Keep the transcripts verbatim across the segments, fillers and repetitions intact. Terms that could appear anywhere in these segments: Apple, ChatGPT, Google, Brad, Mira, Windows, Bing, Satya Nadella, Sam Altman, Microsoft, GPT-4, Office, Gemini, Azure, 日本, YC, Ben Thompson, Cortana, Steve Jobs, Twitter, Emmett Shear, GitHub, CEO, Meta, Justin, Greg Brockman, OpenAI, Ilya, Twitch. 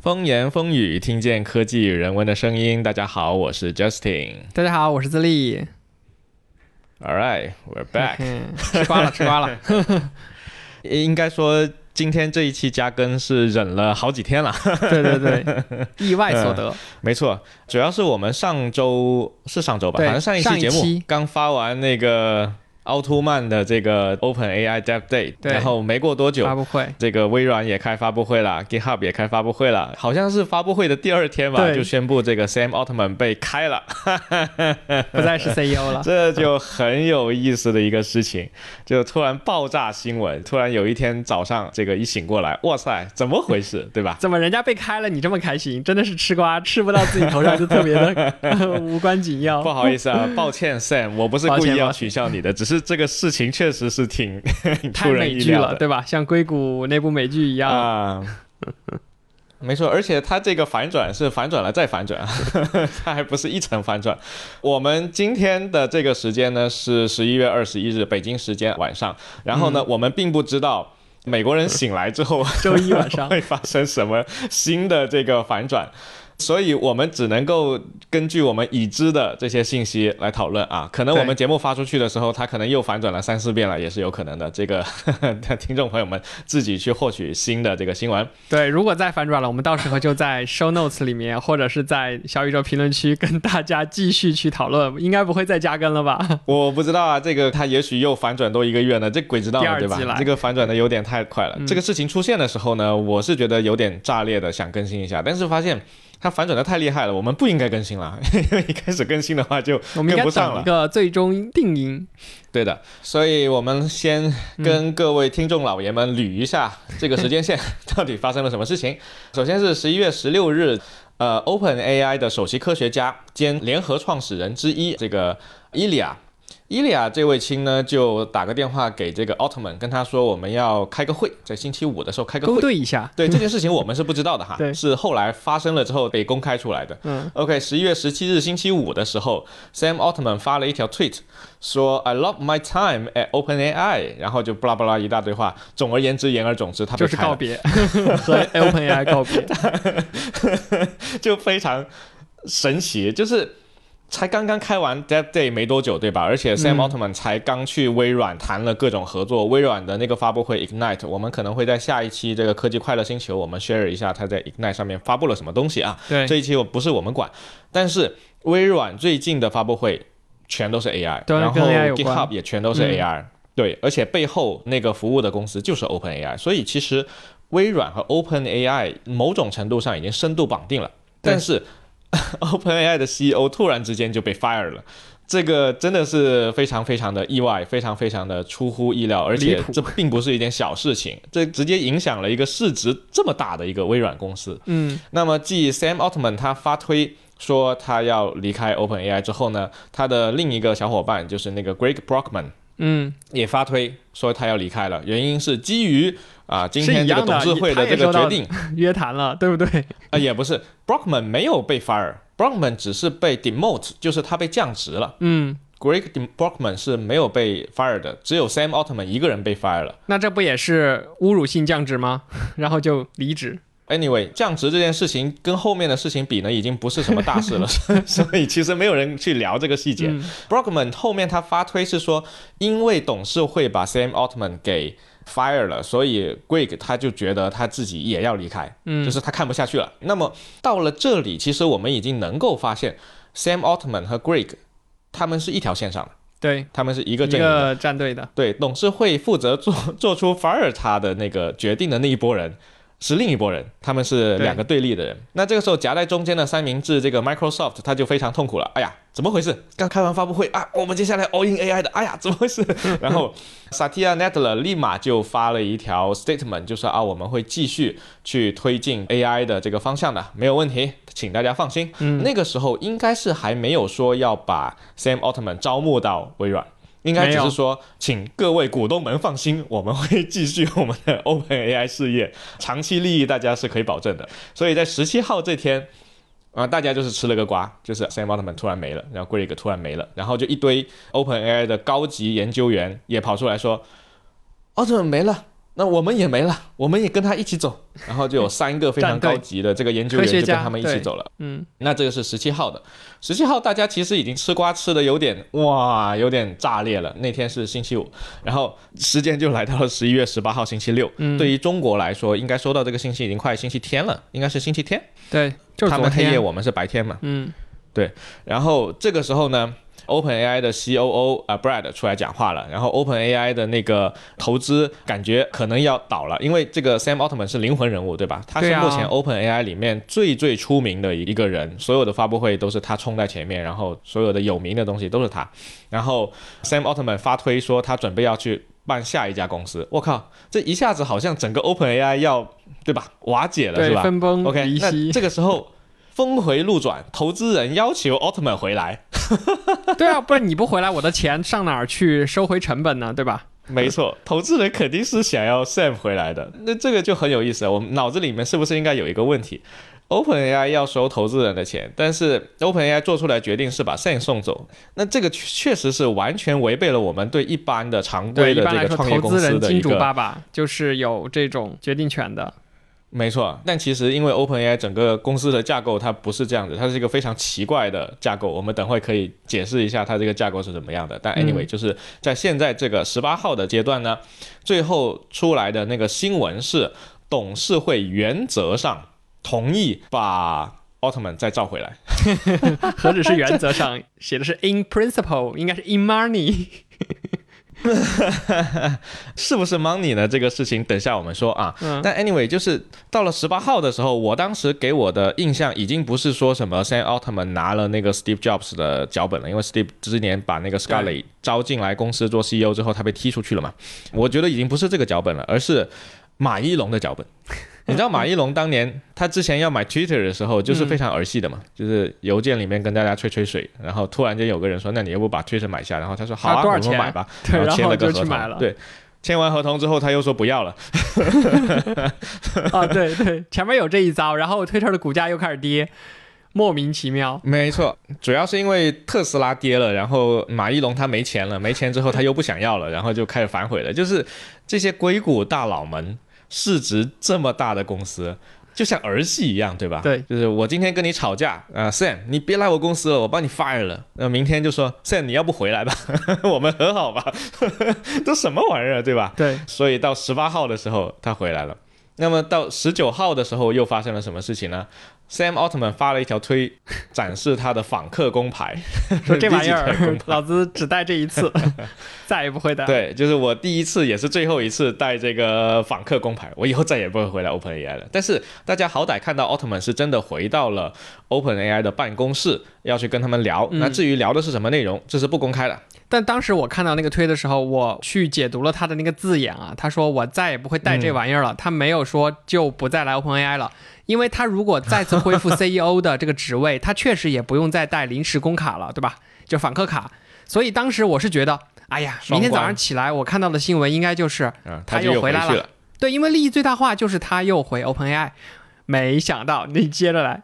风言风语，听见科技与人文的声音。大家好，我是 Justin。 大家好，我是自立。 Alright, we're back。 吃瓜了吃瓜了应该说今天这一期加更是忍了好几天了对对对，意外所得、嗯、没错。主要是我们上周是上周吧，好像上一期节目刚发完那个奥特曼的这个 OpenAI Dev Day， 然后没过多久发布会，这个微软也开发布会了， GitHub 也开发布会了，好像是发布会的第二天吧，就宣布这个 Sam Altman 被开了不再是 C E O 了这就很有意思的一个事情，就突然爆炸新闻，突然有一天早上这个一醒过来，哇塞，怎么回事对吧？怎么人家被开了你这么开心？真的是吃瓜吃不到自己头上就特别的无关紧要不好意思啊，抱歉 Sam， 我不是故意要取笑你的，只是这个事情确实是挺出人意料的，对吧？像硅谷那部美剧一样啊，没错。而且它这个反转是反转了再反转它还不是一层反转。我们今天的这个时间呢是十一月二十一日北京时间晚上，然后呢、嗯、我们并不知道美国人醒来之后周一晚上会发生什么新的这个反转，所以我们只能够根据我们已知的这些信息来讨论啊，可能我们节目发出去的时候它可能又反转了三四遍了，也是有可能的。这个呵呵听众朋友们自己去获取新的这个新闻。对，如果再反转了，我们到时候就在 show notes 里面或者是在小宇宙评论区跟大家继续去讨论。应该不会再加更了吧？我不知道啊，这个它也许又反转多一个月呢，这鬼知道了对吧？这个反转的有点太快了、嗯、这个事情出现的时候呢，我是觉得有点炸裂的，想更新一下，但是发现它反转的太厉害了，我们不应该更新了，因为一开始更新的话就跟不上了。我们应该等一个最终定音。对的，所以我们先跟各位听众老爷们捋一下这个时间线到底发生了什么事情。首先是十一月十六日，呃 OpenAI 的首席科学家兼联合创始人之一这个 Ilya Ilya 这位亲呢就打个电话给这个 Altman， 跟他说我们要开个会，在星期五的时候开个会，勾兑一下。对，这件事情我们是不知道的哈是后来发生了之后被公开出来的。嗯 OK， 十一月十七日星期五的时候 Sam Altman 发了一条 tweet 说 I love my time at OpenAI， 然后就巴拉巴拉一大堆话。总而言之言而总之，他被开了，就是告别和 OpenAI 告别就非常神奇，就是才刚刚开完 Dev Day 没多久对吧？而且 Sam Altman 才刚去微软谈了各种合作、嗯、微软的那个发布会 Ignite， 我们可能会在下一期这个科技快乐星球我们 share 一下他在 Ignite 上面发布了什么东西啊。对，这一期我不是我们管，但是微软最近的发布会全都是 A I， 然后 GitHub 也全都是 A I、嗯、对，而且背后那个服务的公司就是 OpenAI， 所以其实微软和 OpenAI 某种程度上已经深度绑定了，但是OpenAI 的 C E O 突然之间就被 fire 了，这个真的是非常非常的意外，非常非常的出乎意料，而且这并不是一件小事情，这直接影响了一个市值这么大的一个微软公司。嗯，那么继 Sam Altman 他发推说他要离开 OpenAI 之后呢，他的另一个小伙伴就是那个 Greg Brockman， 嗯，也发推说他要离开了，原因是基于啊，今天这个董事会的这个决定约谈了，对不对？啊，也不是 ，Brockman 没有被 fire，Brockman 只是被 demote， 就是他被降职了。嗯 ，Greg Brockman 是没有被 fire 的，只有 Sam Altman 一个人被 fire 了。那这不也是侮辱性降职吗？然后就离职。Anyway， 降职这件事情跟后面的事情比呢，已经不是什么大事了所以其实没有人去聊这个细节、嗯、Brockman 后面他发推是说因为董事会把 Sam Altman 给 fire 了，所以 Greg 他就觉得他自己也要离开、嗯、就是他看不下去了。那么到了这里，其实我们已经能够发现 Sam Altman 和 Greg 他们是一条线上的，对，他们是一个阵营的，一个战队的。对，董事会负责 做, 做出 fire 他的那个决定的那一拨人是另一拨人，他们是两个对立的人。那这个时候夹在中间的三明治这个 Microsoft 他就非常痛苦了，哎呀怎么回事，刚开完发布会啊，我们接下来 all in A I 的，哎呀怎么回事然后 Satya Nadella 立马就发了一条 statement， 就是啊我们会继续去推进 A I 的这个方向的，没有问题，请大家放心、嗯、那个时候应该是还没有说要把 Sam Altman 招募到微软，应该只是说请各位股东们放心，我们会继续我们的 OpenAI 事业，长期利益大家是可以保证的。所以在十七号这天、呃、大家就是吃了个瓜，就是 Sam Altman 突然没了，然后 Greg 突然没了，然后就一堆 OpenAI 的高级研究员也跑出来说 Altman 没了，那我们也没了，我们也跟他一起走，然后就有三个非常高级的这个研究员就跟他们一起走了。嗯，那这个是十七号的，十七号大家其实已经吃瓜吃的有点哇有点炸裂了，那天是星期五，然后时间就来到了十一月十八号星期六、嗯、对于中国来说应该收到这个信息已经快星期天了，应该是星期天，对，就是昨天，他们黑夜我们是白天嘛，嗯，对。然后这个时候呢OpenAI 的 C O O、呃、Brad 出来讲话了，然后 OpenAI 的那个投资感觉可能要倒了，因为这个 Sam Altman 是灵魂人物对吧，他是目前 OpenAI 里面最最出名的一个人、啊、所有的发布会都是他冲在前面，然后所有的有名的东西都是他，然后 Sam Altman 发推说他准备要去办下一家公司，我靠，这一下子好像整个 OpenAI 要对吧瓦解了是吧，分崩离析、okay, 那这个时候峰回路转，投资人要求奥特曼回来对啊，不然你不回来我的钱上哪儿去收回成本呢对吧没错，投资人肯定是想要 Sam 回来的。那这个就很有意思，我们脑子里面是不是应该有一个问题， OpenAI 要收投资人的钱，但是 OpenAI 做出来决定是把 Sam 送走，那这个确实是完全违背了我们对一般的常规的这个创业公司的一个，对，一般来说投资人金主爸爸就是有这种决定权的，没错。但其实因为 OpenAI 整个公司的架构它不是这样子，它是一个非常奇怪的架构，我们等会可以解释一下它这个架构是怎么样的。但 anyway 就是在现在这个十八号的阶段呢，最后出来的那个新闻是董事会原则上同意把奥特曼再召回来何止是原则上写的是 in principle 应该是 in money 是不是 money 呢？这个事情等下我们说啊、嗯、但 anyway 就是到了十八号的时候，我当时给我的印象已经不是说什么 Sam Altman 拿了那个 Steve Jobs 的脚本了，因为 Steve 之前把那个 Scarlett 招进来公司做 C E O 之后他被踢出去了嘛，我觉得已经不是这个脚本了，而是马一龙的脚本你知道马一龙当年他之前要买 Twitter 的时候就是非常儿戏的嘛、嗯、就是邮件里面跟大家吹吹水，然后突然间有个人说那你要不把 Twitter 买下，然后他说好啊我们买吧，然后签了个合同，对，签完合同之后他又说不要了啊，对对，前面有这一遭，然后 Twitter 的股价又开始跌，莫名其妙，没错，主要是因为特斯拉跌了，然后马一龙他没钱了，没钱之后他又不想要了，然后就开始反悔了，就是这些硅谷大佬们市值这么大的公司就像儿戏一样对吧，对，就是我今天跟你吵架、呃、Sam 你别来我公司了，我帮你 fire 了、呃、明天就说 Sam 你要不回来吧我们和好吧这什么玩意儿对吧，对，所以到十八号的时候他回来了。那么到十九号的时候又发生了什么事情呢， Sam Altman 发了一条推展示他的访客工牌说这玩意儿老子只带这一次再也不会带，对，就是我第一次也是最后一次带这个访客工牌，我以后再也不会回来 OpenAI 了。但是大家好歹看到 Altman 是真的回到了 OpenAI 的办公室要去跟他们聊、嗯、那至于聊的是什么内容这是不公开的。但当时我看到那个推的时候我去解读了他的那个字眼啊，他说我再也不会带这玩意儿了、嗯、他没有说就不再来 OpenAI 了，因为他如果再次恢复 C E O 的这个职位他确实也不用再带临时工卡了对吧，就访客卡。所以当时我是觉得哎呀明天早上起来我看到的新闻应该就是他又回来 了,、嗯、他就又回去了，对，因为利益最大化就是他又回 OpenAI。没想到你接着来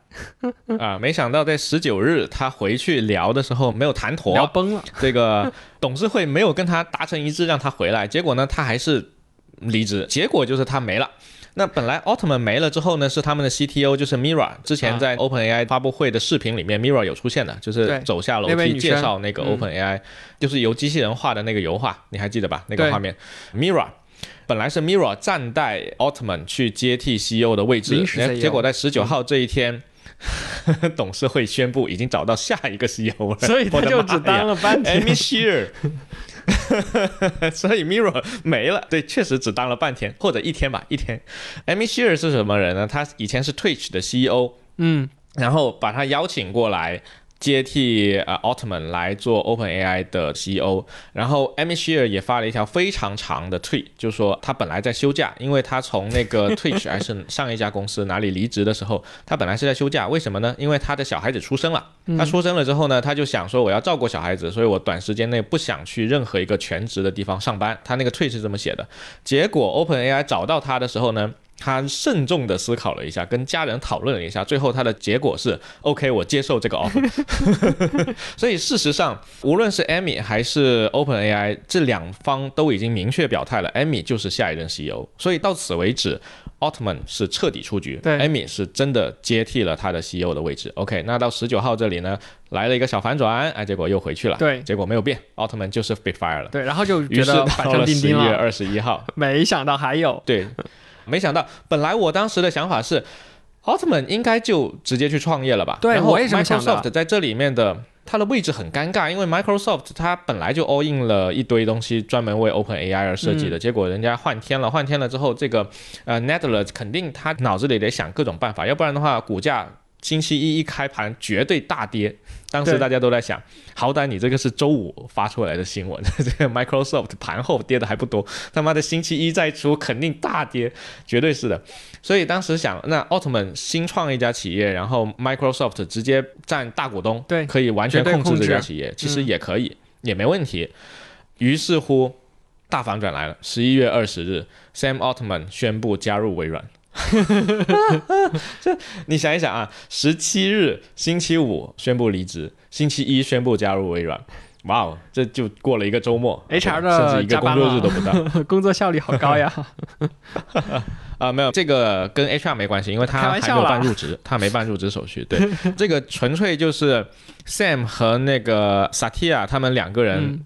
啊！没想到在十九日他回去聊的时候没有谈妥，聊崩了，这个董事会没有跟他达成一致让他回来，结果呢他还是离职，结果就是他没了。那本来 Altman 没了之后呢是他们的 C T O 就是 Mira 之前在 OpenAI 发布会的视频里面 Mira 有出现的，就是走下楼梯介绍那个 OpenAI、嗯、就是由机器人画的那个油画你还记得吧，那个画面 Mira本来是 Mira 暂代 Altman 去接替 C E O 的位置，结果在十九号这一天、嗯、董事会宣布已经找到下一个 C E O 了，所以他就只当了半天 Emmett Shear 所以 Mira 没了，对，确实只当了半天或者一天吧，一天。 Emmett Shear 是什么人呢，他以前是 Twitch 的 C E O， 嗯，然后把他邀请过来接替、呃、Altman 来做 OpenAI 的 C E O。 然后 Emmett Shear 也发了一条非常长的 tweet， 就说他本来在休假，因为他从那个 Twitch 还是上一家公司哪里离职的时候他本来是在休假，为什么呢，因为他的小孩子出生了，他出生了之后呢他就想说我要照顾小孩子，所以我短时间内不想去任何一个全职的地方上班，他那个 tweet 是这么写的。结果 OpenAI 找到他的时候呢他慎重的思考了一下，跟家人讨论了一下，最后他的结果是 OK 我接受这个 offer 所以事实上无论是 Emmett 还是 OpenAI 这两方都已经明确表态了， Emmett 就是下一任 C E O， 所以到此为止 Altman 是彻底出局， Emmett 是真的接替了他的 C E O 的位置。 OK， 那到十九号这里呢来了一个小反转，哎，结果又回去了，对，结果没有变，奥特曼就是被 fire 了，对，然后就觉得板上钉钉了。十一月二十一号，没想到还有，对，没想到，本来我当时的想法是，奥特曼应该就直接去创业了吧？对，然后 Microsoft 在这里面的它的位置很尴尬，因为 Microsoft 它本来就 all in 了一堆东西，专门为 OpenAI 而设计的，嗯、结果人家换天了，换天了之后，这个呃 Nadella 肯定他脑子里得想各种办法，要不然的话股价。星期一一开盘绝对大跌，当时大家都在想好歹你这个是周五发出来的新闻，这个 Microsoft 盘后跌的还不多，他妈的星期一再出肯定大跌，绝对是的。所以当时想那奥特曼新创一家企业，然后 Microsoft 直接占大股东，对，可以完全控制这家企业，其实也可以、嗯、也没问题。于是乎大反转来了，十一月二十日 Sam Altman 宣布加入微软这你想一想啊，十七日星期五宣布离职，星期一宣布加入微软，哇哦，这就过了一个周末 ，H R 的甚至一个工作日都不到，工作效率好高呀！啊、呃，没有，这个跟 H R 没关系，因为他还没有办入职，他没办入职手续。对，这个纯粹就是 Sam 和那个 Satya 他们两个人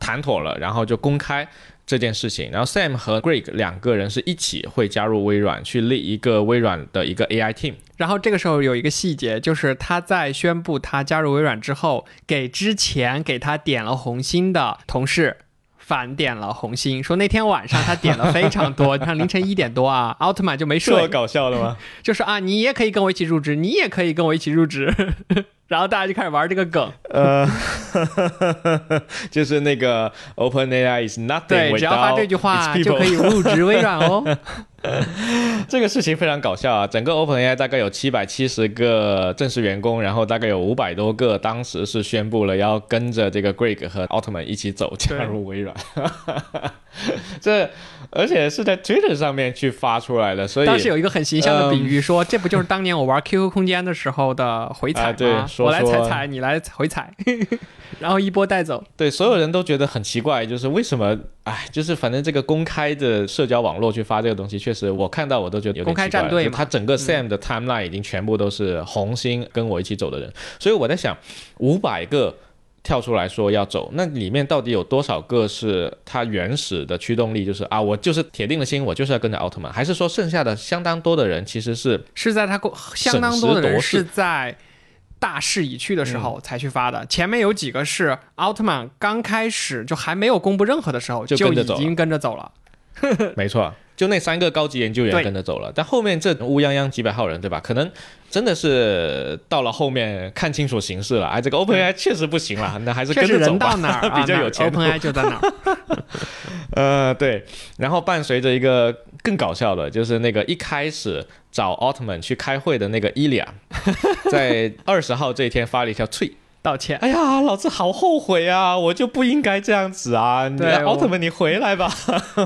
谈妥了，嗯、然后就公开。这件事情，然后 Sam 和 Greg 两个人是一起会加入微软，去立一个微软的一个 A I team。然后这个时候有一个细节，就是他在宣布他加入微软之后，给之前给他点了红心的同事反点了红心，说那天晚上他点了非常多，像凌晨一点多啊，奥特曼就没睡。这搞笑了吗？就说啊，你也可以跟我一起入职，你也可以跟我一起入职。然后大家就开始玩这个梗，呃，就是那个 OpenAI is nothing， 对，只要发这句话就可以入职微软哦。这个事情非常搞笑啊！整个 OpenAI 大概有七百七十个正式员工，然后大概有五百多个当时是宣布了要跟着这个 Greg 和 Altman 一起走加入微软。这而且是在 Twitter 上面去发出来的，所以当时有一个很形象的比喻说、嗯、这不就是当年我玩 Q Q 空间的时候的回踩吗、啊、对，说说我来踩踩你来回踩然后一波带走，对，所有人都觉得很奇怪，就是为什么哎，就是反正这个公开的社交网络去发这个东西，确实我看到我都觉得有点奇怪，公开战队嘛，他整个 Sam 的 timeline 已经全部都是红心跟我一起走的人、嗯、所以我在想五百个跳出来说要走，那里面到底有多少个是他原始的驱动力，就是啊我就是铁定了心我就是要跟着奥特曼，还是说剩下的相当多的人其实是是在他相当多的人是在大势已去的时候才去发的、嗯、前面有几个是奥特曼刚开始就还没有公布任何的时候就已经跟着走了没错，就那三个高级研究员跟着走了，但后面这乌泱泱几百号人对吧，可能真的是到了后面看清楚形势了，哎，这个 OpenAI 确实不行了，那还是跟着走吧，人到哪儿、啊、比较有前途 OpenAI 就在哪儿呃，对，然后伴随着一个更搞笑的就是那个一开始找奥特曼去开会的那个 Ilya 在二十号这一天发了一条 tweet 道歉，哎呀老子好后悔啊，我就不应该这样子啊，你奥特曼你回来吧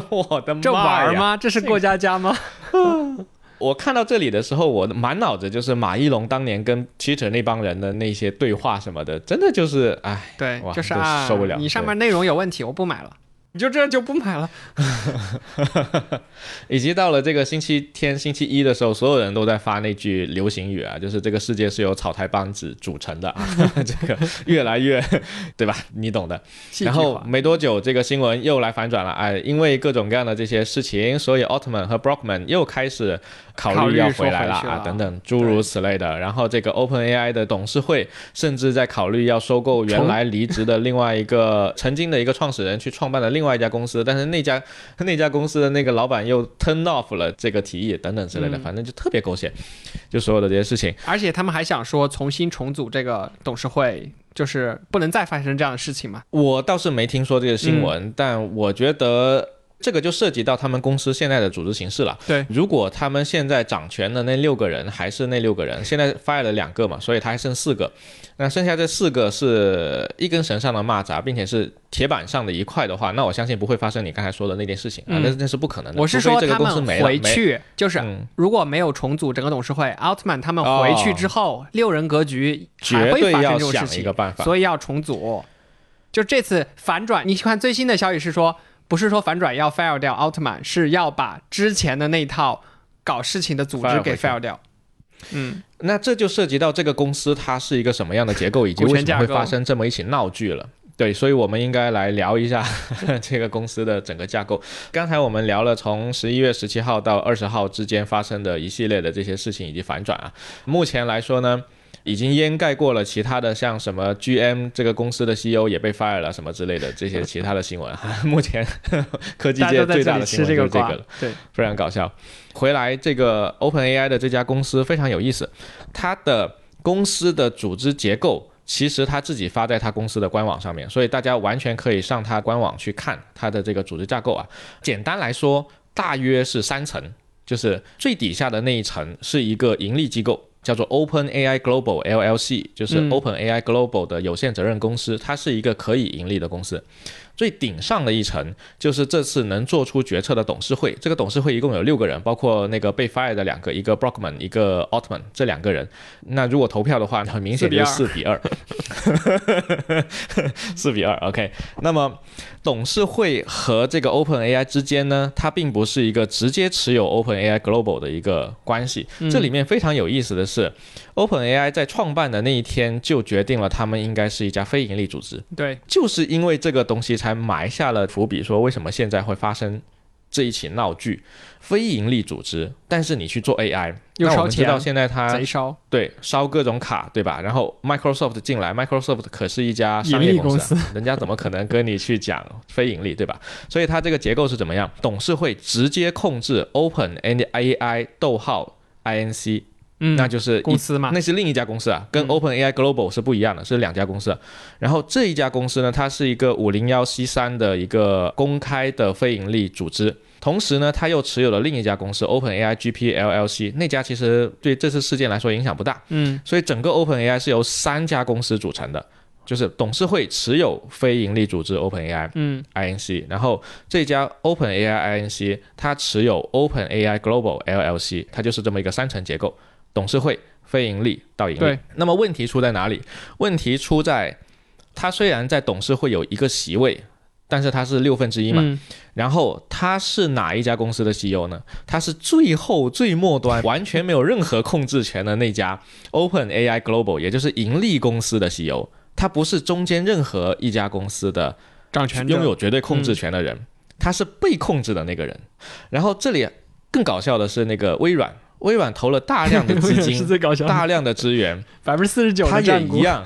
我的妈呀，这玩吗？这是过家家吗我看到这里的时候我满脑子就是马一龙当年跟 Twitter 那帮人的那些对话什么的，真的就是哎，对，就是啊受不了，你上面内容有问题我不买了，你就这就不买了以及到了这个星期天星期一的时候，所有人都在发那句流行语啊，就是这个世界是由草台班子组成的啊这个越来越对吧，你懂的。然后没多久这个新闻又来反转了，哎，因为各种各样的这些事情，所以 Altman 和 Brockman 又开始考虑要回来了啊，等等诸如此类的。然后这个 OpenAI 的董事会甚至在考虑要收购原来离职的另外一个曾经的一个创始人去创办的另外另外一家公司，但是那家那家公司的那个老板又 turn off 了这个提议等等之类的，反正就特别狗血，就所有的这些事情。而且他们还想说重新重组这个董事会，就是不能再发生这样的事情嘛。我倒是没听说这个新闻、嗯、但我觉得这个就涉及到他们公司现在的组织形式了。对，如果他们现在掌权的那六个人还是那六个人，现在 fire 了两个嘛，所以他还剩四个。那剩下这四个是一根绳上的蚂蚱，并且是铁板上的一块的话，那我相信不会发生你刚才说的那件事情、嗯、啊，那那是不可能的。我是说他们回去，就是如果没有重组整个董事会，奥特曼他们回去之后、哦、六人格局还会发生这种事情，绝对要想一个办法，所以要重组。就这次反转，你看最新的消息是说，不是说反转要 fire 掉奥特曼，是要把之前的那套搞事情的组织给 fire 掉。嗯，那这就涉及到这个公司它是一个什么样的结构，以及为什么会发生这么一起闹剧了。对，所以我们应该来聊一下这个公司的整个架构。刚才我们聊了从十一月十七号到二十号之间发生的一系列的这些事情以及反转啊。目前来说呢，已经掩盖过了其他的，像什么 G M 这个公司的 C E O 也被 fire 了什么之类的这些其他的新闻目前科技界最大的新闻就是这个了，对，非常搞笑。回来这个 OpenAI 的这家公司非常有意思，它的公司的组织结构其实它自己发在它公司的官网上面，所以大家完全可以上它官网去看它的这个组织架构啊。简单来说，大约是三层，就是最底下的那一层是一个盈利机构，叫做 OpenAI Global L L C， 就是 OpenAI Global 的有限责任公司、嗯、它是一个可以盈利的公司。最顶上的一层就是这次能做出决策的董事会，这个董事会一共有六个人，包括那个被 fire 的两个，一个 Brockman 一个 Altman 这两个人。那如果投票的话，很明显就是四比二， 四比二 OK。 那么董事会和这个 OpenAI 之间呢，它并不是一个直接持有 OpenAI Global 的一个关系、嗯、这里面非常有意思的是是 OpenAI 在创办的那一天就决定了他们应该是一家非盈利组织，对，就是因为这个东西才埋下了伏笔，说为什么现在会发生这一起闹剧。非盈利组织，但是你去做 A I 又烧钱，那我们知道现在它贼烧，对，烧各种卡，对吧？然后 Microsoft 进来 ，Microsoft 可是一家商业公司，人家怎么可能跟你去讲非盈利，对吧？所以它这个结构是怎么样？董事会直接控制 OpenAI 逗号 I N C。嗯，那就是公司嘛，那是另一家公司啊，跟 OpenAI Global 是不一样的、嗯、是两家公司、啊、然后这一家公司呢，它是一个 五零一 C 三 的一个公开的非盈利组织，同时呢它又持有了另一家公司 OpenAI G P L L C， 那家其实对这次事件来说影响不大。嗯，所以整个 OpenAI 是由三家公司组成的，就是董事会持有非盈利组织 OpenAI、嗯、I N C， 然后这家 OpenAI I N C 它持有 OpenAI Global L L C， 它就是这么一个三层结构，董事会非盈利到盈利。那么问题出在哪里？问题出在他虽然在董事会有一个席位，但是他是六分之一嘛、嗯、然后他是哪一家公司的 C E O 呢？他是最后最末端完全没有任何控制权的那家 OpenAI Global， 也就是盈利公司的 C E O， 他不是中间任何一家公司的掌权者，拥有绝对控制权的人、嗯、他是被控制的那个人。然后这里更搞笑的是那个微软，微软投了大量的资金大量的资源， 百分之四十九 的占股，它也一样，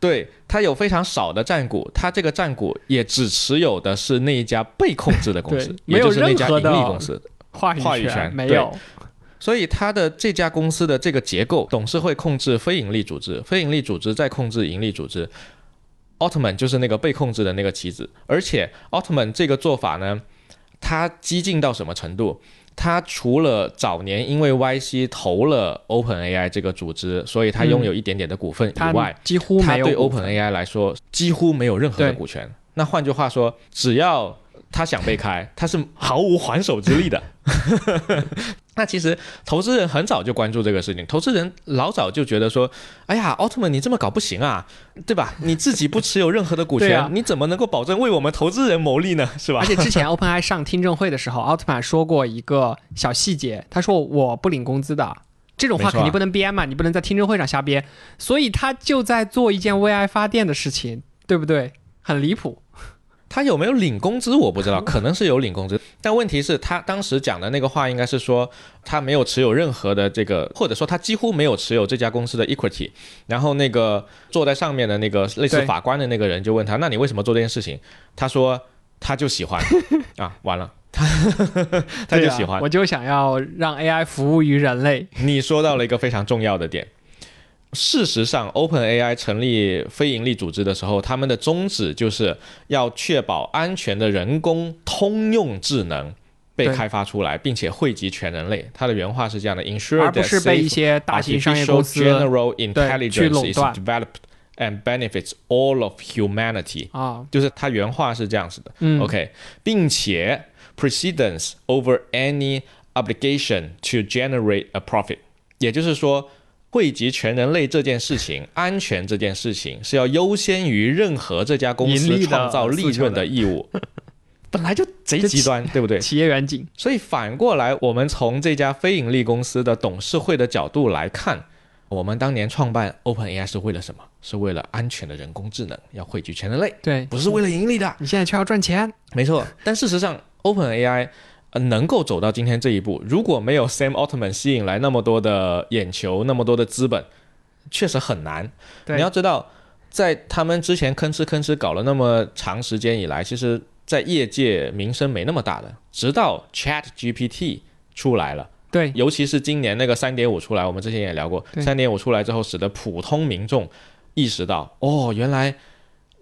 对，它有非常少的占股，它这个占股也只持有的是那一家被控制的公司，也就是那家盈利公司，话语权没有。所以它的这家公司的这个结构，董事会控制非盈利组织，非盈利组织再控制盈利组织，奥特曼就是那个被控制的那个棋子。而且奥特曼这个做法呢，它激进到什么程度？他除了早年因为 Y C 投了 OpenAI 这个组织，所以他拥有一点点的股份以外、嗯、几乎没有，他对 OpenAI 来说几乎没有任何的股权。那换句话说，只要他想被开，他是毫无还手之力的。那其实投资人很早就关注这个事情，投资人老早就觉得说，哎呀，奥特曼你这么搞不行啊，对吧？你自己不持有任何的股权、啊、你怎么能够保证为我们投资人谋利呢，是吧？而且之前 OpenAI 上听证会的时候，奥特曼说过一个小细节，他说我不领工资的，这种话肯定不能编嘛、啊、你不能在听证会上瞎编，所以他就在做一件为爱发电的事情，对不对？很离谱。他有没有领工资我不知道，可能是有领工资，但问题是他当时讲的那个话应该是说，他没有持有任何的这个，或者说他几乎没有持有这家公司的 equity。 然后那个坐在上面的那个类似法官的那个人就问他，那你为什么做这件事情？他说他就喜欢。啊，完了。他就喜欢、啊、我就想要让 A I 服务于人类。你说到了一个非常重要的点，事实上 OpenAI 成立非盈利组织的时候，他们的宗旨就是要确保安全的人工通用智能被开发出来，并且惠及全人类。它的原话是这样的 ：Ensure 而不是被一些大型商业公司 general intelligence is developed and benefits all of humanity、哦、就是它原话是这样子的、嗯、OK， 并且 precedence over any obligation to generate a profit， 也就是说惠及全人类这件事情，安全这件事情是要优先于任何这家公司创造利润的义务。本来就贼极端，对不对？企业远景。所以反过来，我们从这家非盈利公司的董事会的角度来看，我们当年创办 OpenAI 是为了什么？是为了安全的人工智能，要惠及全人类，对，不是为了盈利的。你现在却要赚钱，没错。但事实上 ，OpenAI、呃、能够走到今天这一步，如果没有 Sam Altman 吸引来那么多的眼球，那么多的资本，确实很难。你要知道，在他们之前吭哧吭哧搞了那么长时间以来，其实在业界名声没那么大的，直到 ChatGPT 出来了，对，尤其是今年那个 三点五 出来，我们之前也聊过 三点五 出来之后，使得普通民众意识到，哦，原来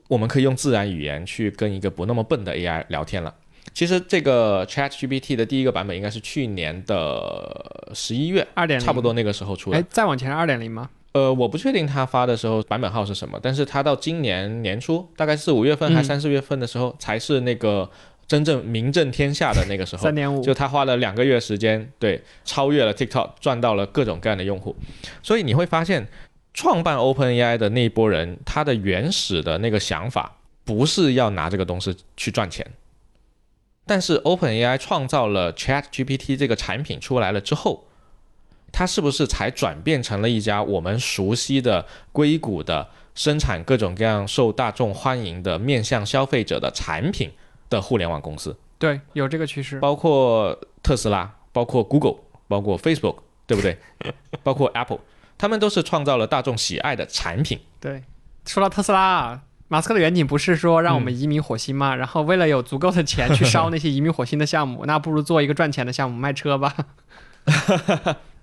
我们可以用自然语言去跟一个不那么笨的 A I 聊天了。其实这个 ChatGPT 的第一个版本应该是去年的十一月 二点零 差不多那个时候出来，再往前 二点零 吗？呃，我不确定他发的时候版本号是什么，但是他到今年年初，大概四五月份还三四月份的时候、嗯，才是那个真正名震天下的那个时候。三点五，就他花了两个月时间，对，超越了 TikTok， 赚到了各种各样的用户。所以你会发现，创办 OpenAI 的那一波人，他的原始的那个想法不是要拿这个东西去赚钱，但是 OpenAI 创造了 ChatGPT 这个产品出来了之后，它是不是才转变成了一家我们熟悉的硅谷的生产各种各样受大众欢迎的面向消费者的产品的互联网公司？对，有这个趋势，包括特斯拉，包括 Google， 包括 Facebook， 对不对？包括 Apple， 他们都是创造了大众喜爱的产品。对，说到特斯拉，马斯克的远景不是说让我们移民火星吗、嗯、然后为了有足够的钱去烧那些移民火星的项目那不如做一个赚钱的项目，卖车吧。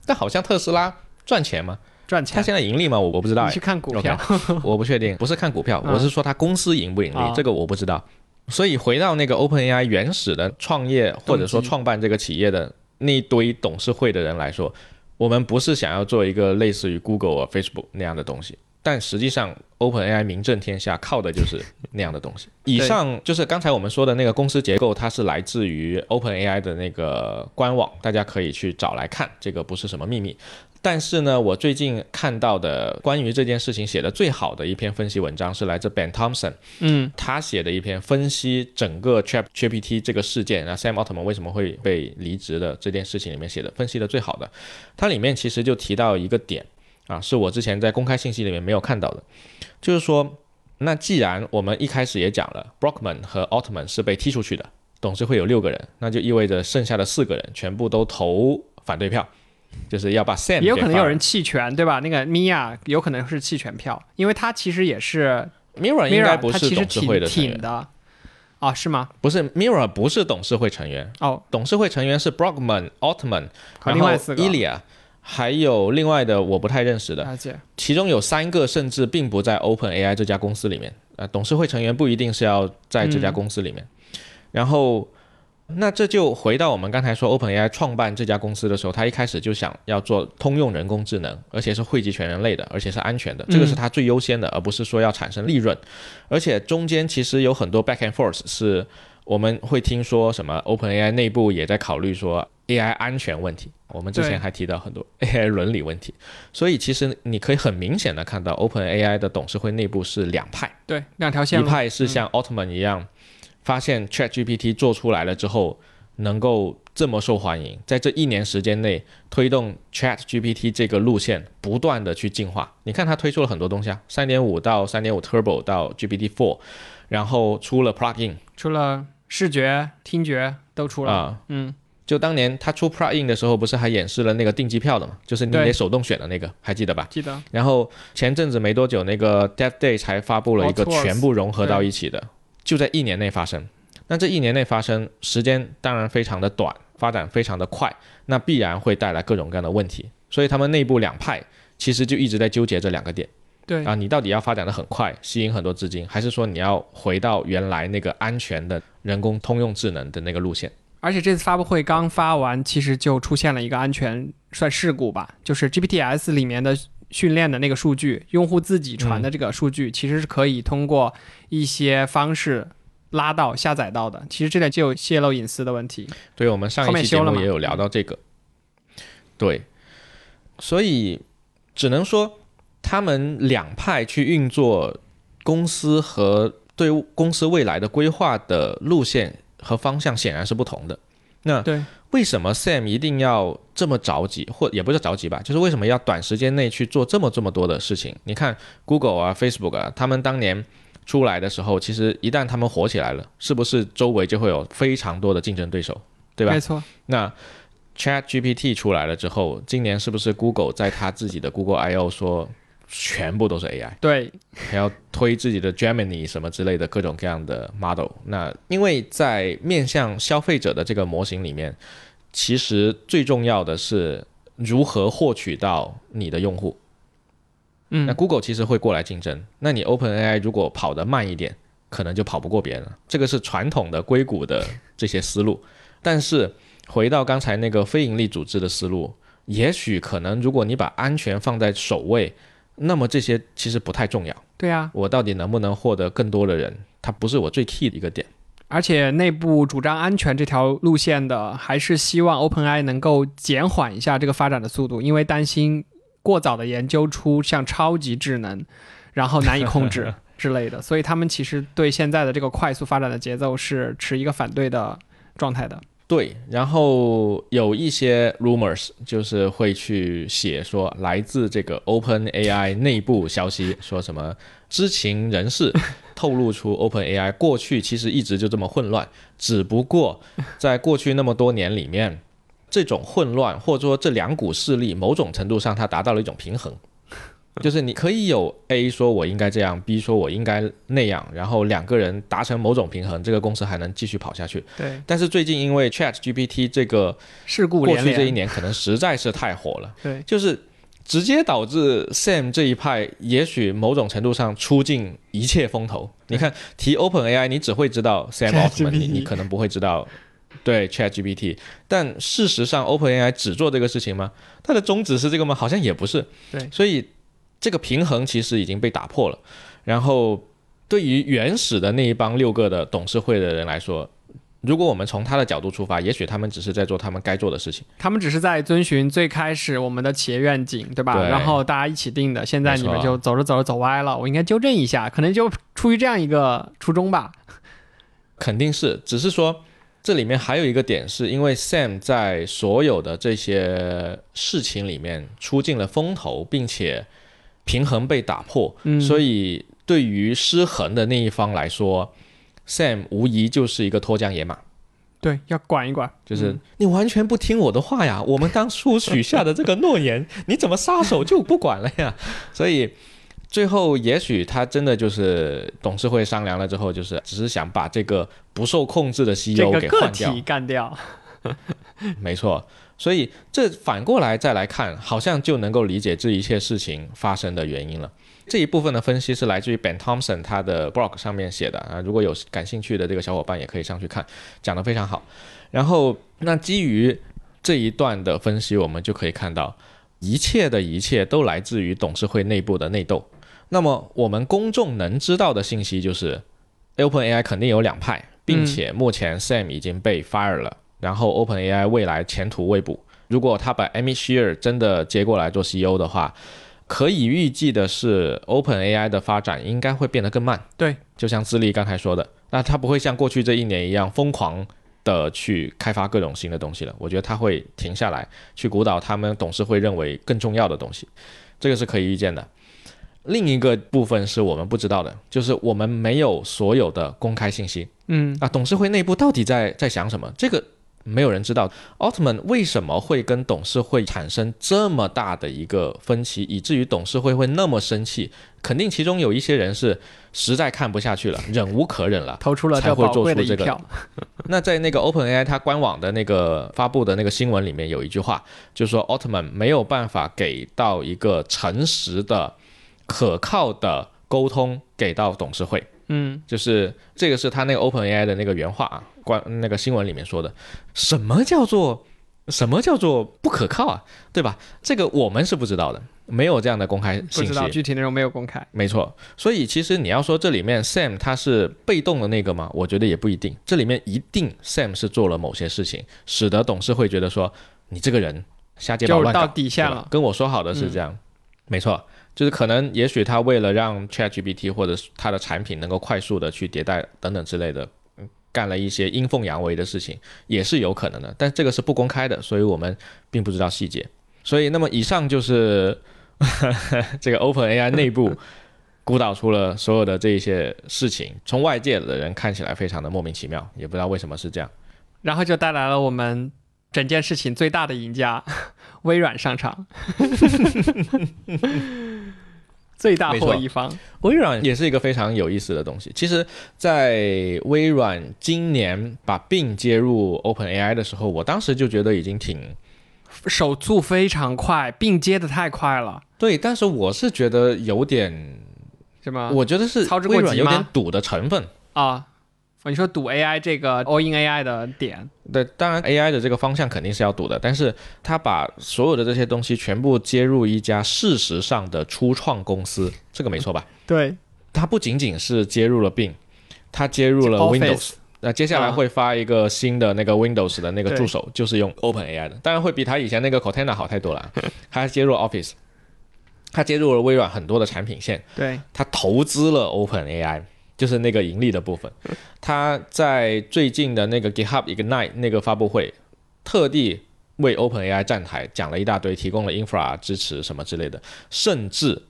但好像特斯拉赚钱吗？赚钱，他现在盈利吗？我不知道、哎、你去看股票、okay, 我不确定，不是看股票、嗯、我是说他公司盈不盈利、哦、这个我不知道。所以回到那个 OpenAI 原始的创业或者说创办这个企业的那一堆董事会的人来说，我们不是想要做一个类似于 Google 或 Facebook 那样的东西，但实际上 OpenAI 名震天下靠的就是那样的东西。以上就是刚才我们说的那个公司结构，它是来自于 OpenAI 的那个官网，大家可以去找来看，这个不是什么秘密。但是呢，我最近看到的关于这件事情写的最好的一篇分析文章是来自 Ben Thompson， 嗯，他写的一篇分析整个 ChatGPT 这个事件，然后 Sam Altman 为什么会被离职的这件事情里面写的分析的最好的。它里面其实就提到一个点啊，是我之前在公开信息里面没有看到的，就是说，那既然我们一开始也讲了 Brockman 和 Altman 是被踢出去的，董事会有六个人，那就意味着剩下的四个人全部都投反对票，就是要把 Sam 也有可能有人弃权，对吧？那个 Mira 有可能是弃权票，因为他其实也是 Mira 应该不是董事会的成员的啊、哦，是吗？不是 ，Mira 不是董事会成员哦，董事会成员是 Brockman、Altman， 然后 Ilya。还有另外的我不太认识的，其中有三个甚至并不在 OpenAI 这家公司里面、呃、董事会成员不一定是要在这家公司里面、嗯、然后那这就回到我们刚才说 OpenAI 创办这家公司的时候，他一开始就想要做通用人工智能，而且是惠及全人类的，而且是安全的，这个是他最优先的、嗯、而不是说要产生利润。而且中间其实有很多 back and forth， 是我们会听说什么 OpenAI 内部也在考虑说 A I 安全问题，我们之前还提到很多 A I 伦理问题，所以其实你可以很明显的看到 OpenAI 的董事会内部是两派，对，两条线。一派是像 Altman 一样、嗯、发现 ChatGPT 做出来了之后能够这么受欢迎，在这一年时间内推动 ChatGPT 这个路线不断的去进化。你看他推出了很多东西啊， 三点五 到 三点五 Turbo 到 G P T 四， 然后出了 Plugin， 出了视觉听觉都出了、啊、嗯，就当年他出 plugin 的时候不是还演示了那个订机票的吗？就是你得手动选的那个，还记得吧？记得。然后前阵子没多久那个 Death Day 才发布了一个全部融合到一起的、oh, 就在一年内发生。那这一年内发生时间当然非常的短，发展非常的快，那必然会带来各种各样的问题。所以他们内部两派其实就一直在纠结这两个点。对啊，你到底要发展的很快，吸引很多资金，还是说你要回到原来那个安全的人工通用智能的那个路线？而且这次发布会刚发完，其实就出现了一个安全算事故吧，就是 G P T S 里面的训练的那个数据，用户自己传的这个数据，其实是可以通过一些方式拉到下载到的，其实这点就有泄露隐私的问题。对，我们上一期节目也有聊到这个。对，所以只能说他们两派去运作公司和对公司未来的规划的路线和方向显然是不同的。那对为什么 Sam 一定要这么着急，或也不是着急吧，就是为什么要短时间内去做这么这么多的事情？你看 Google 啊 Facebook 啊，他们当年出来的时候，其实一旦他们火起来了，是不是周围就会有非常多的竞争对手，对吧？没错。那 ChatGPT 出来了之后，今年是不是 Google 在他自己的 Google I O 说全部都是 A I， 对，还要推自己的 Gemini 什么之类的各种各样的 model。 那因为在面向消费者的这个模型里面，其实最重要的是如何获取到你的用户。嗯，那 Google 其实会过来竞争，那你 OpenAI 如果跑得慢一点，可能就跑不过别人了，这个是传统的硅谷的这些思路。但是回到刚才那个非盈利组织的思路，也许可能如果你把安全放在首位，那么这些其实不太重要。对啊，我到底能不能获得更多的人，它不是我最 key 的一个点。而且内部主张安全这条路线的，还是希望 OpenAI 能够减缓一下这个发展的速度，因为担心过早的研究出像超级智能，然后难以控制之类的。所以他们其实对现在的这个快速发展的节奏是持一个反对的状态的。对，然后有一些 rumors 就是会去写说来自这个 OpenAI 内部消息，说什么知情人士透露出 OpenAI 过去其实一直就这么混乱，只不过在过去那么多年里面，这种混乱或者说这两股势力某种程度上它达到了一种平衡，就是你可以有 A 说我应该这样， B 说我应该那样，然后两个人达成某种平衡，这个公司还能继续跑下去。对。但是最近因为 ChatGPT 这个事故连连，过去这一年可能实在是太火了。对，就是直接导致 Sam 这一派也许某种程度上出尽一切风头。你看提 OpenAI 你只会知道 Sam Altman， 你, 你可能不会知道对 ChatGPT。 但事实上 OpenAI 只做这个事情吗？它的宗旨是这个吗？好像也不是。对，所以这个平衡其实已经被打破了。然后对于原始的那一帮六个的董事会的人来说，如果我们从他的角度出发，也许他们只是在做他们该做的事情，他们只是在遵循最开始我们的企业愿景，对吧？对，然后大家一起定的，现在你们就走着走着走歪了，我应该纠正一下，可能就出于这样一个初衷吧。肯定是，只是说这里面还有一个点，是因为 Sam 在所有的这些事情里面出尽了风头，并且平衡被打破，嗯，所以对于失衡的那一方来说， Sam 无疑就是一个脱缰野马。对，要管一管，就是，嗯，你完全不听我的话呀，我们当初许下的这个诺言你怎么撒手就不管了呀？所以最后也许他真的就是董事会商量了之后，就是只是想把这个不受控制的 C E O 给换掉，这个个体干掉。没错，所以这反过来再来看，好像就能够理解这一切事情发生的原因了。这一部分的分析是来自于 Ben Thompson 他的 blog 上面写的啊，如果有感兴趣的这个小伙伴也可以上去看，讲得非常好。然后那基于这一段的分析，我们就可以看到一切的一切都来自于董事会内部的内斗。那么我们公众能知道的信息就是 OpenAI 肯定有两派，并且目前 Sam 已经被 fire 了，嗯，然后 OpenAI 未来前途未卜，如果他把 Emmett Shear 真的接过来做 C E O 的话，可以预计的是 OpenAI 的发展应该会变得更慢。对，就像自立刚才说的，那他不会像过去这一年一样疯狂的去开发各种新的东西了，我觉得他会停下来去鼓捣他们董事会认为更重要的东西，这个是可以预见的。另一个部分是我们不知道的，就是我们没有所有的公开信息。嗯，啊，董事会内部到底在在想什么，这个没有人知道奥特曼为什么会跟董事会产生这么大的一个分歧，以至于董事会会那么生气，肯定其中有一些人是实在看不下去了，忍无可忍了，投出了这宝贵的一票。那在那个 OpenAI 它官网的那个发布的那个新闻里面有一句话，就是说奥特曼没有办法给到一个诚实的可靠的沟通给到董事会。嗯，就是这个是他那个 OpenAI 的那个原话啊，关那个新闻里面说的。什么叫做什么叫做不可靠啊，对吧？这个我们是不知道的，没有这样的公开信息，不知道具体内容没有公开，没错。所以其实你要说这里面 Sam 他是被动的那个吗？我觉得也不一定，这里面一定 Sam 是做了某些事情，使得董事会觉得说你这个人瞎鸡巴乱搞，就到底下了，跟我说好的是这样、嗯、没错。就是可能也许他为了让 ChatGPT 或者他的产品能够快速的去迭代等等之类的，干了一些阴奉阳违的事情也是有可能的，但这个是不公开的，所以我们并不知道细节。所以那么以上就是呵呵这个 OpenAI 内部鼓捣出了所有的这些事情，从外界的人看起来非常的莫名其妙，也不知道为什么是这样。然后就带来了我们整件事情最大的赢家，微软上场最大获益方。微软也是一个非常有意思的东西。其实在微软今年把 Bing 接入 OpenAI 的时候，我当时就觉得已经挺手速非常快， Bing 接的太快了。对，但是我是觉得有点什么，我觉得是微软有点赌的成分啊。你说赌 A I 这个 all in A I 的点。对，当然 A I 的这个方向肯定是要赌的，但是他把所有的这些东西全部接入一家事实上的初创公司，这个没错吧？对，他不仅仅是接入了 Bing， 他接入了 Windows， 那接下来会发一个新的那个 Windows 的那个助手、啊、就是用 OpenAI 的，当然会比他以前那个 Cortana 好太多了。他接入了 Office， 他接入了微软很多的产品线，对，他投资了 OpenAI，就是那个盈利的部分。他在最近的那个 GitHub Ignite 那个发布会特地为 OpenAI 站台，讲了一大堆，提供了 infra 支持什么之类的，甚至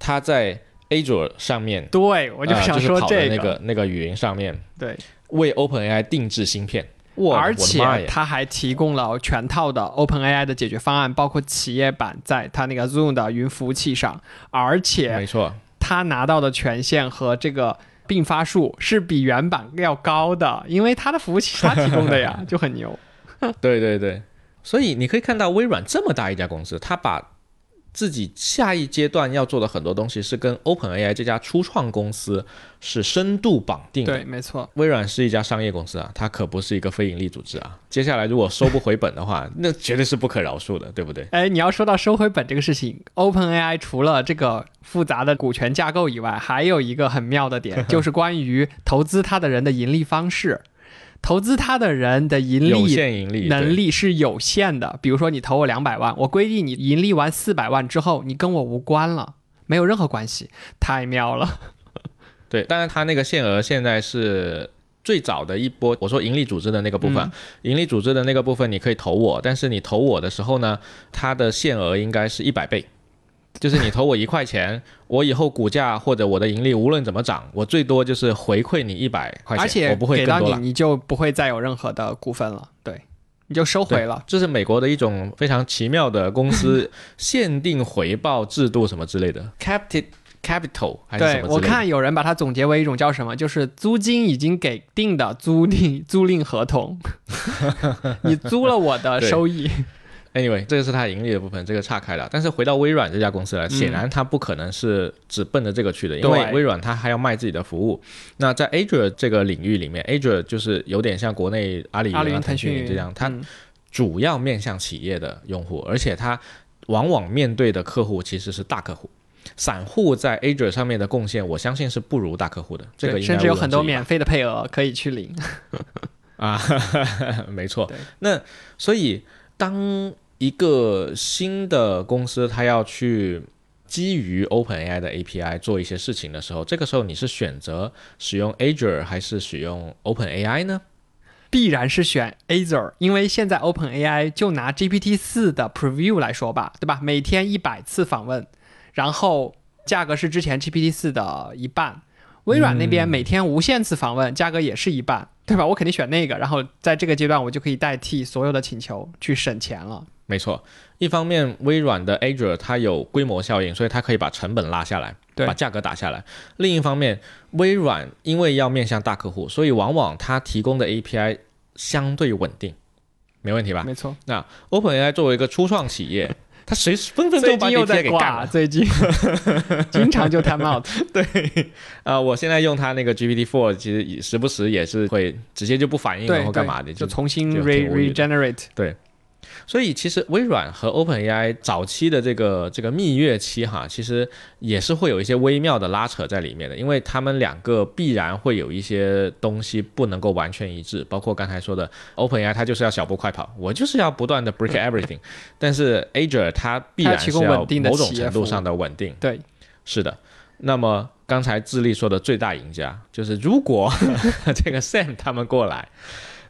他在 Azure 上面，对，我就想说这个、呃就是、跑的那个那个云上面，对，为 OpenAI 定制芯片。哇，而且他还提供了全套的 OpenAI 的解决方案，包括企业版在他那个 Zoom 的云服务器上，而且没错，他拿到的权限和这个并发数是比原版要高的，因为它的服务器是它提供的呀，就很牛。对对对，所以你可以看到微软这么大一家公司，它把自己下一阶段要做的很多东西是跟 OpenAI 这家初创公司是深度绑定的。对，没错。微软是一家商业公司啊，它可不是一个非盈利组织啊。接下来如果收不回本的话，那绝对是不可饶恕的，对不对？哎，你要说到收回本这个事情 ，OpenAI 除了这个复杂的股权架构以外，还有一个很妙的点，就是关于投资它的人的盈利方式。投资他的人的盈利能力是有限的，比如说你投我两百万，我规定你盈利完四百万之后，你跟我无关了，没有任何关系，太妙了。对，当然他那个限额现在是最早的一波，我说盈利组织的那个部分、嗯、盈利组织的那个部分你可以投我，但是你投我的时候呢，他的限额应该是一百倍，就是你投我一块钱，我以后股价或者我的盈利无论怎么涨，我最多就是回馈你一百块钱，而且我不会更多了，给到你你就不会再有任何的股份了，对，你就收回了。这是美国的一种非常奇妙的公司限定回报制度什么之类的Captive Capital 还是什么之类的。对，我看有人把它总结为一种叫什么，就是租金已经给定的租赁租赁合同你租了我的收益。Anyway， 这个是它盈利的部分，这个岔开了。但是回到微软这家公司来，显然它不可能是只奔着这个去的、嗯、因为微软它还要卖自己的服务。那在 Azure 这个领域里面， Azure 就是有点像国内阿里云、腾讯云这样，它主要面向企业的用户、嗯、而且它往往面对的客户其实是大客户。散户在 Azure 上面的贡献，我相信是不如大客户的，这个应该甚至有很多免费的配额可以去领啊，没错。那所以当一个新的公司它要去基于 OpenAI 的 A P I 做一些事情的时候，这个时候你是选择使用 Azure 还是使用 OpenAI 呢？必然是选 Azure， 因为现在 OpenAI 就拿 G P T 四 的 Preview 来说吧，对吧？每天一百次访问，然后价格是之前 G P T 四 的一半，微软那边每天无限次访问，价格也是一半，对吧？我肯定选那个，然后在这个阶段我就可以代替所有的请求去省钱了。没错，一方面微软的 Azure 它有规模效应，所以它可以把成本拉下来，把价格打下来。另一方面，微软因为要面向大客户，所以往往它提供的 A P I 相对稳定，没问题吧？没错。那 OpenAI 作为一个初创企业，它谁分分钟把 A P I 给干了，最近经常就 time out。对，呃，我现在用它那个 G P T 四， 其实时不时也是会直接就不反应然后干嘛的，就重新 regenerate。对。所以其实微软和 OpenAI 早期的这个这个蜜月期哈，其实也是会有一些微妙的拉扯在里面的，因为他们两个必然会有一些东西不能够完全一致，包括刚才说的 OpenAI 它就是要小步快跑，我就是要不断的 break everything， 但是 Azure 它必然是要某种程度上的稳定。对，是的。那么刚才智利说的最大赢家就是如果这个 Sam 他们过来，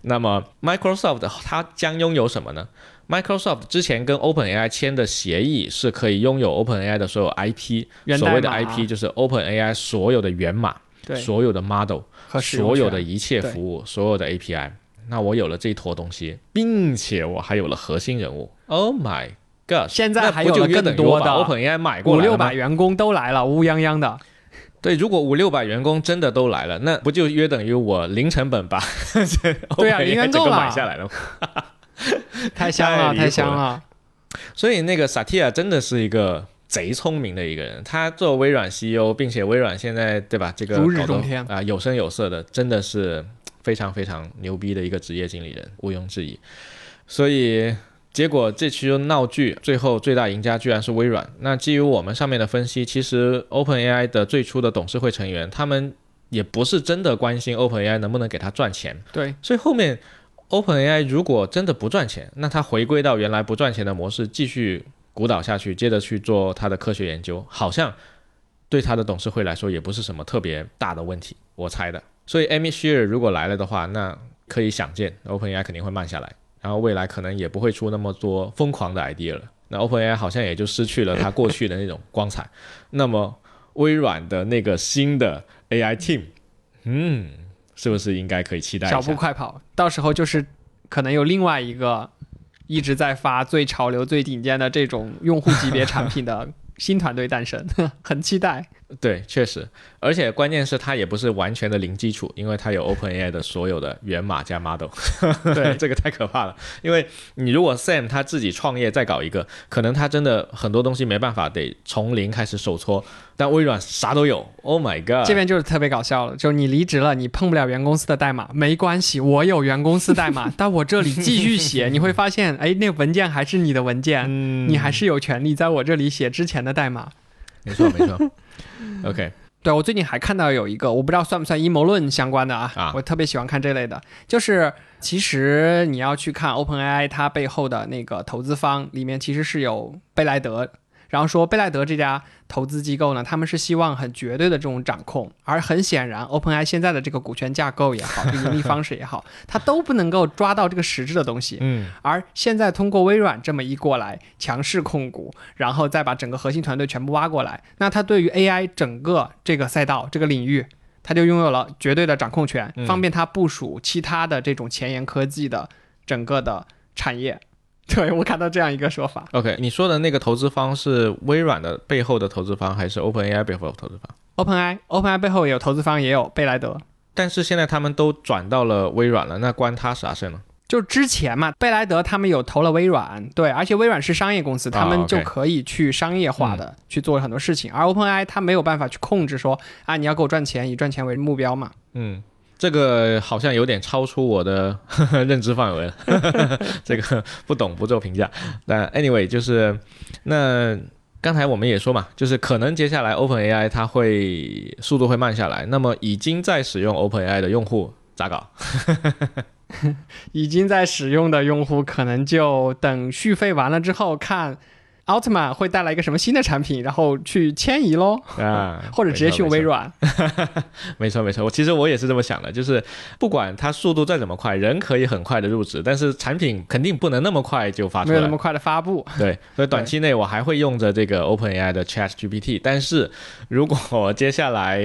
那么 Microsoft 它将拥有什么呢？ Microsoft 之前跟 OpenAI 签的协议是可以拥有 OpenAI 的所有 I P， 所谓的 I P 就是 OpenAI 所有的源码，所有的 model， 所有的一切服务，所有的 A P I。 那我有了这一坨东西，并且我还有了核心人物， Oh my god， 现在还有了更多的 OpenAI 买过来了吗？ 五六百 员工都来了，乌泱泱的。对，如果五六百员工真的都来了，那不就约等于我零成本把对啊，零元购买下来了太香了，太香了。所以那个 Satya 真的是一个贼聪明的一个人，他做微软 C E O， 并且微软现在对吧，这个如日中天、呃、有声有色的，真的是非常非常牛逼的一个职业经理人，毋庸置疑。所以结果这期就闹剧，最后最大赢家居然是微软。那基于我们上面的分析，其实 OpenAI 的最初的董事会成员，他们也不是真的关心 OpenAI 能不能给他赚钱。对，所以后面 OpenAI 如果真的不赚钱，那他回归到原来不赚钱的模式，继续鼓捣下去，接着去做他的科学研究，好像对他的董事会来说也不是什么特别大的问题，我猜的。所以 Emmett Shear 如果来了的话，那可以想见 OpenAI 肯定会慢下来，然后未来可能也不会出那么多疯狂的 idea 了，那 OpenAI 好像也就失去了它过去的那种光彩。那么微软的那个新的 A I team， 嗯，是不是应该可以期待一下？小步快跑，到时候就是可能有另外一个一直在发最潮流、最顶尖的这种用户级别产品的新团队诞生，很期待。对，确实，而且关键是它也不是完全的零基础，因为它有 OpenAI 的所有的源码加 model。 对，这个太可怕了，因为你如果 Sam 他自己创业再搞一个，可能他真的很多东西没办法，得从零开始手搓，但微软啥都有。 Oh my god， 这边就是特别搞笑了，就是你离职了，你碰不了原公司的代码，没关系，我有原公司代码但我这里继续写，你会发现哎，那文件还是你的文件、嗯、你还是有权利在我这里写之前的代码。没错没错OK， 对，我最近还看到有一个，我不知道算不算阴谋论相关的 啊, 啊，我特别喜欢看这类的，就是其实你要去看 OpenAI 它背后的那个投资方里面其实是有贝莱德，然后说贝莱德这家投资机构呢，他们是希望很绝对的这种掌控，而很显然 OpenAI 现在的这个股权架构也好，盈利方式也好，它都不能够抓到这个实质的东西、嗯、而现在通过微软这么一过来强势控股，然后再把整个核心团队全部挖过来，那它对于 A I 整个这个赛道这个领域，它就拥有了绝对的掌控权，方便它部署其他的这种前沿科技的整个的产业。对，我看到这样一个说法。 OK， 你说的那个投资方是微软的背后的投资方还是 OpenAI 背后的投资方？ OpenAI OpenAI 背后也有投资方，也有贝莱德，但是现在他们都转到了微软了，那关他啥事呢？就之前嘛，贝莱德他们有投了微软，对，而且微软是商业公司，他们就可以去商业化的、啊 okay、去做很多事情、嗯、而 OpenAI 他没有办法去控制说啊，你要给我赚钱，以赚钱为目标嘛。嗯，这个好像有点超出我的呵呵认知范围了这个不懂不做评价。但 anyway， 就是那刚才我们也说嘛，就是可能接下来 OpenAI 它会速度会慢下来，那么已经在使用 OpenAI 的用户咋搞已经在使用的用户可能就等续费完了之后看 Altman 会带来一个什么新的产品，然后去迁移咯、啊、或者直接去微软。没错没错，我其实我也是这么想的，就是不管它速度再怎么快，人可以很快的入职，但是产品肯定不能那么快就发出来，没有那么快的发布。对，所以短期内我还会用着这个 OpenAI 的 ChatGPT， 但是如果接下来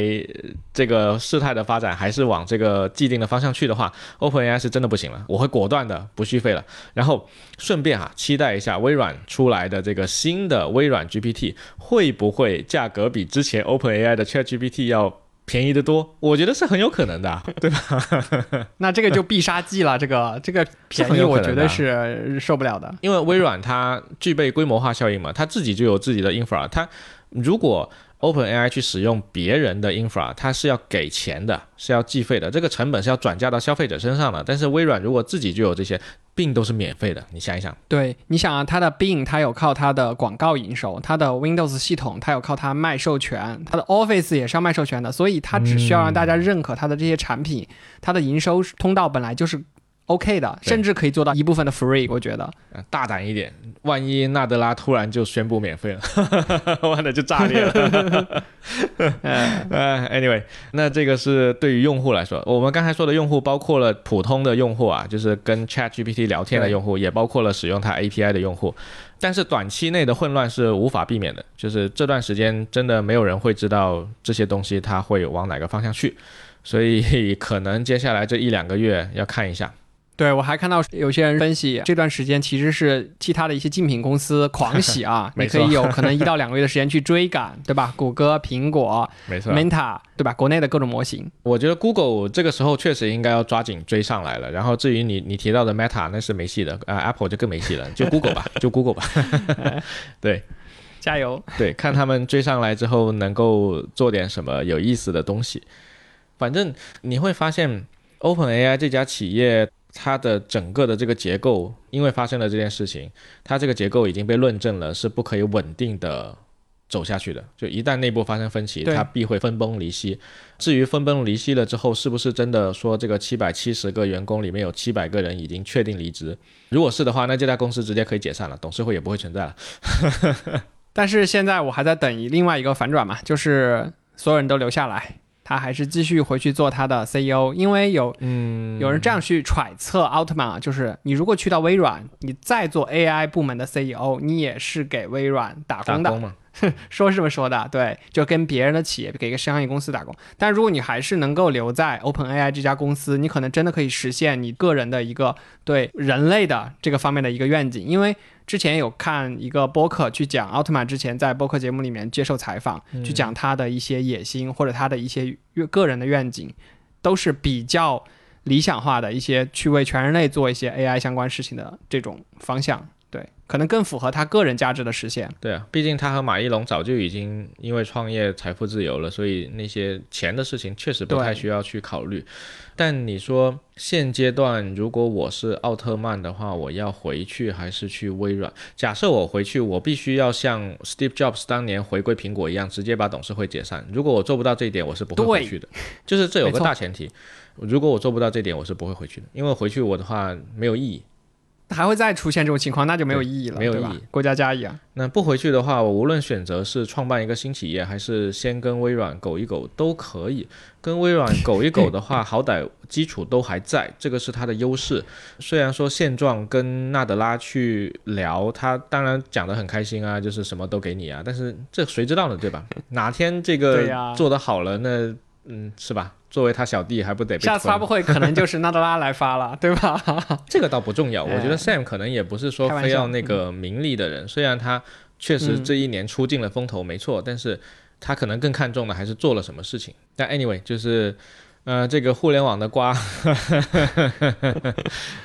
这个事态的发展还是往这个既定的方向去的话， OpenAI 是真的不行了，我会果断的不续费了。然后顺便啊，期待一下微软出来的这个新的微软 G P T 会不会价格比之前 OpenAI 的 ChatGPT 要便宜得多？我觉得是很有可能的、啊、对吧？那这个就必杀技了，这个这个便宜我觉得是受不了的。因为微软它具备规模化效应嘛，它自己就有自己的 infra， 它如果 OpenAI 去使用别人的 infra， 它是要给钱的，是要计费的，这个成本是要转嫁到消费者身上的。但是微软如果自己就有这些，Bing 都是免费的，你想一想。对，你想啊，它的 Bing 它有靠它的广告营收，它的 Windows 系统它有靠它卖授权，它的 Office 也是要卖授权的，所以它只需要让大家认可它的这些产品、嗯、它的营收通道本来就是 OK 的，甚至可以做到一部分的 free。 我觉得大胆一点，万一纳德拉突然就宣布免费了，完了就炸裂了。uh, anyway， 那这个是对于用户来说，我们刚才说的用户包括了普通的用户啊，就是跟 ChatGPT 聊天的用户，也包括了使用它 A P I 的用户。但是短期内的混乱是无法避免的，就是这段时间真的没有人会知道这些东西它会往哪个方向去，所以可能接下来这一两个月要看一下。对，我还看到有些人分析这段时间其实是其他的一些竞品公司狂喜啊，你可以有可能一到两个月的时间去追赶，对吧？谷歌、苹果，没错 ，Meta， 对吧？国内的各种模型，我觉得 Google 这个时候确实应该要抓紧追上来了。然后至于你你提到的 Meta， 那是没戏的、呃、，Apple 就更没戏了，就 Google 吧，就 Google 吧，对。加油！对，看他们追上来之后能够做点什么有意思的东西。反正你会发现 ，OpenAI 这家企业，它的整个的这个结构，因为发生了这件事情，它这个结构已经被论证了是不可以稳定的走下去的，就一旦内部发生分歧，它必会分崩离析。至于分崩离析了之后是不是真的说这个七百七十个员工里面有七百个人已经确定离职，如果是的话，那这家公司直接可以解散了，董事会也不会存在了。但是现在我还在等另外一个反转嘛，就是所有人都留下来，他还是继续回去做他的 C E O。 因为有、嗯、有人这样去揣测奥特曼啊，就是你如果去到微软，你再做 A I 部门的 C E O， 你也是给微软打工的，打工嘛。说是这么说的，对，就跟别人的企业，给一个商业公司打工。但如果你还是能够留在 OpenAI 这家公司，你可能真的可以实现你个人的一个对人类的这个方面的一个愿景。因为之前有看一个播客去讲奥特曼，之前在播客节目里面接受采访、嗯、去讲他的一些野心或者他的一些个人的愿景，都是比较理想化的一些去为全人类做一些 A I 相关事情的这种方向。对，可能更符合他个人价值的实现。对啊，毕竟他和马一龙早就已经因为创业财富自由了，所以那些钱的事情确实不太需要去考虑。但你说现阶段如果我是奥特曼的话，我要回去还是去微软？假设我回去，我必须要像 Steve Jobs 当年回归苹果一样，直接把董事会解散。如果我做不到这一点，我是不会回去的。就是这有个大前提，如果我做不到这一点，我是不会回去的，因为回去我的话没有意义。还会再出现这种情况，那就没有意义了，没有意义，国家加一啊。那不回去的话，我无论选择是创办一个新企业，还是先跟微软苟一苟都可以。跟微软苟一苟的话，好歹基础都还在，这个是它的优势。虽然说现状跟纳德拉去聊，他当然讲得很开心啊，就是什么都给你啊，但是这谁知道呢，对吧？哪天这个做得好了，那嗯，是吧？作为他小弟还不得被下次发布会可能就是纳德拉来发了，对吧？这个倒不重要，我觉得 Sam 可能也不是说非要那个名利的人、嗯、虽然他确实这一年出尽了风头、嗯、没错，但是他可能更看重的还是做了什么事情。但 anyway 就是呃，这个互联网的瓜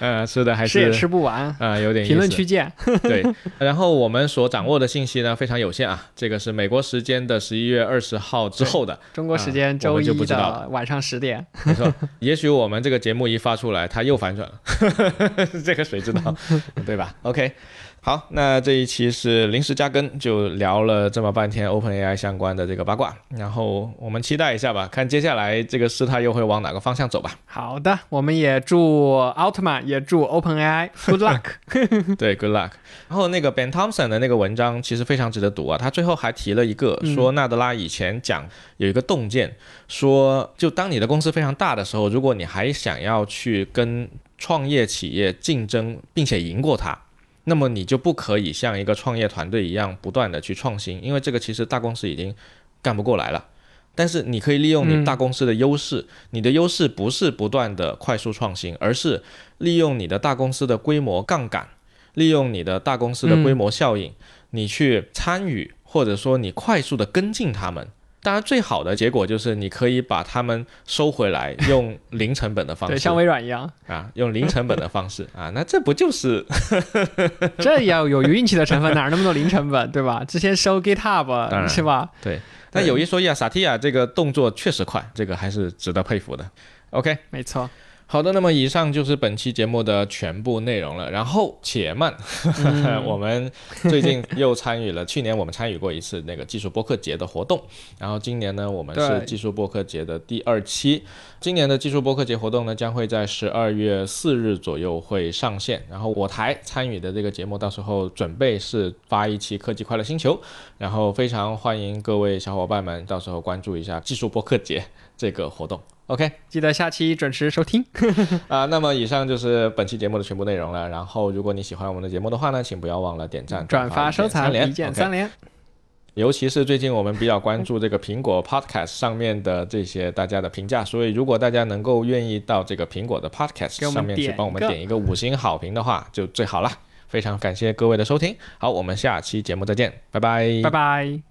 呃，吃的还是吃也吃不完啊、呃，有点意思，评论区见。对，然后我们所掌握的信息呢非常有限啊，这个是美国时间的十一月二十号之后的，中国时间周一的晚上十点。没错，也许我们这个节目一发出来它又反转了，这个谁知道，对吧？ OK，好，那这一期是临时加更，就聊了这么半天 OpenAI 相关的这个八卦，然后我们期待一下吧，看接下来这个事态又会往哪个方向走吧。好的，我们也祝奥特曼，也祝 OpenAI Good luck 对 Good luck。 然后那个 Ben Thompson 的那个文章其实非常值得读啊，他最后还提了一个说纳德拉以前讲有一个洞见，说就当你的公司非常大的时候，如果你还想要去跟创业企业竞争并且赢过它，那么你就不可以像一个创业团队一样不断的去创新，因为这个其实大公司已经干不过来了。但是你可以利用你大公司的优势、嗯、你的优势不是不断的快速创新，而是利用你的大公司的规模杠杆，利用你的大公司的规模效应、嗯、你去参与，或者说你快速的跟进他们。当然最好的结果就是你可以把他们收回来，用零成本的方式对，像微软一样啊，用零成本的方式啊，那这不就是这也要有运气的成分，哪那么多零成本，对吧？之前收 GitHub 是吧？对，但有一说一啊， Satya 这个动作确实快，这个还是值得佩服的。 OK， 没错。好的，那么以上就是本期节目的全部内容了。然后且慢、嗯、我们最近又参与了去年我们参与过一次那个技术播客节的活动，然后今年呢我们是技术播客节的第二期。今年的技术播客节活动呢将会在十二月四日左右会上线，然后我台参与的这个节目到时候准备是发一期科技快乐星球，然后非常欢迎各位小伙伴们到时候关注一下技术播客节这个活动。OK， 记得下期准时收听啊。那么以上就是本期节目的全部内容了。然后如果你喜欢我们的节目的话呢，请不要忘了点赞、转发、收藏、一键三连。尤其是最近我们比较关注这个苹果 podcast 上面的这些大家的评价，所以如果大家能够愿意到这个苹果的 podcast 上面去帮我们点一个五星好评的话就最好了。非常感谢各位的收听，好，我们下期节目再见，拜拜拜拜。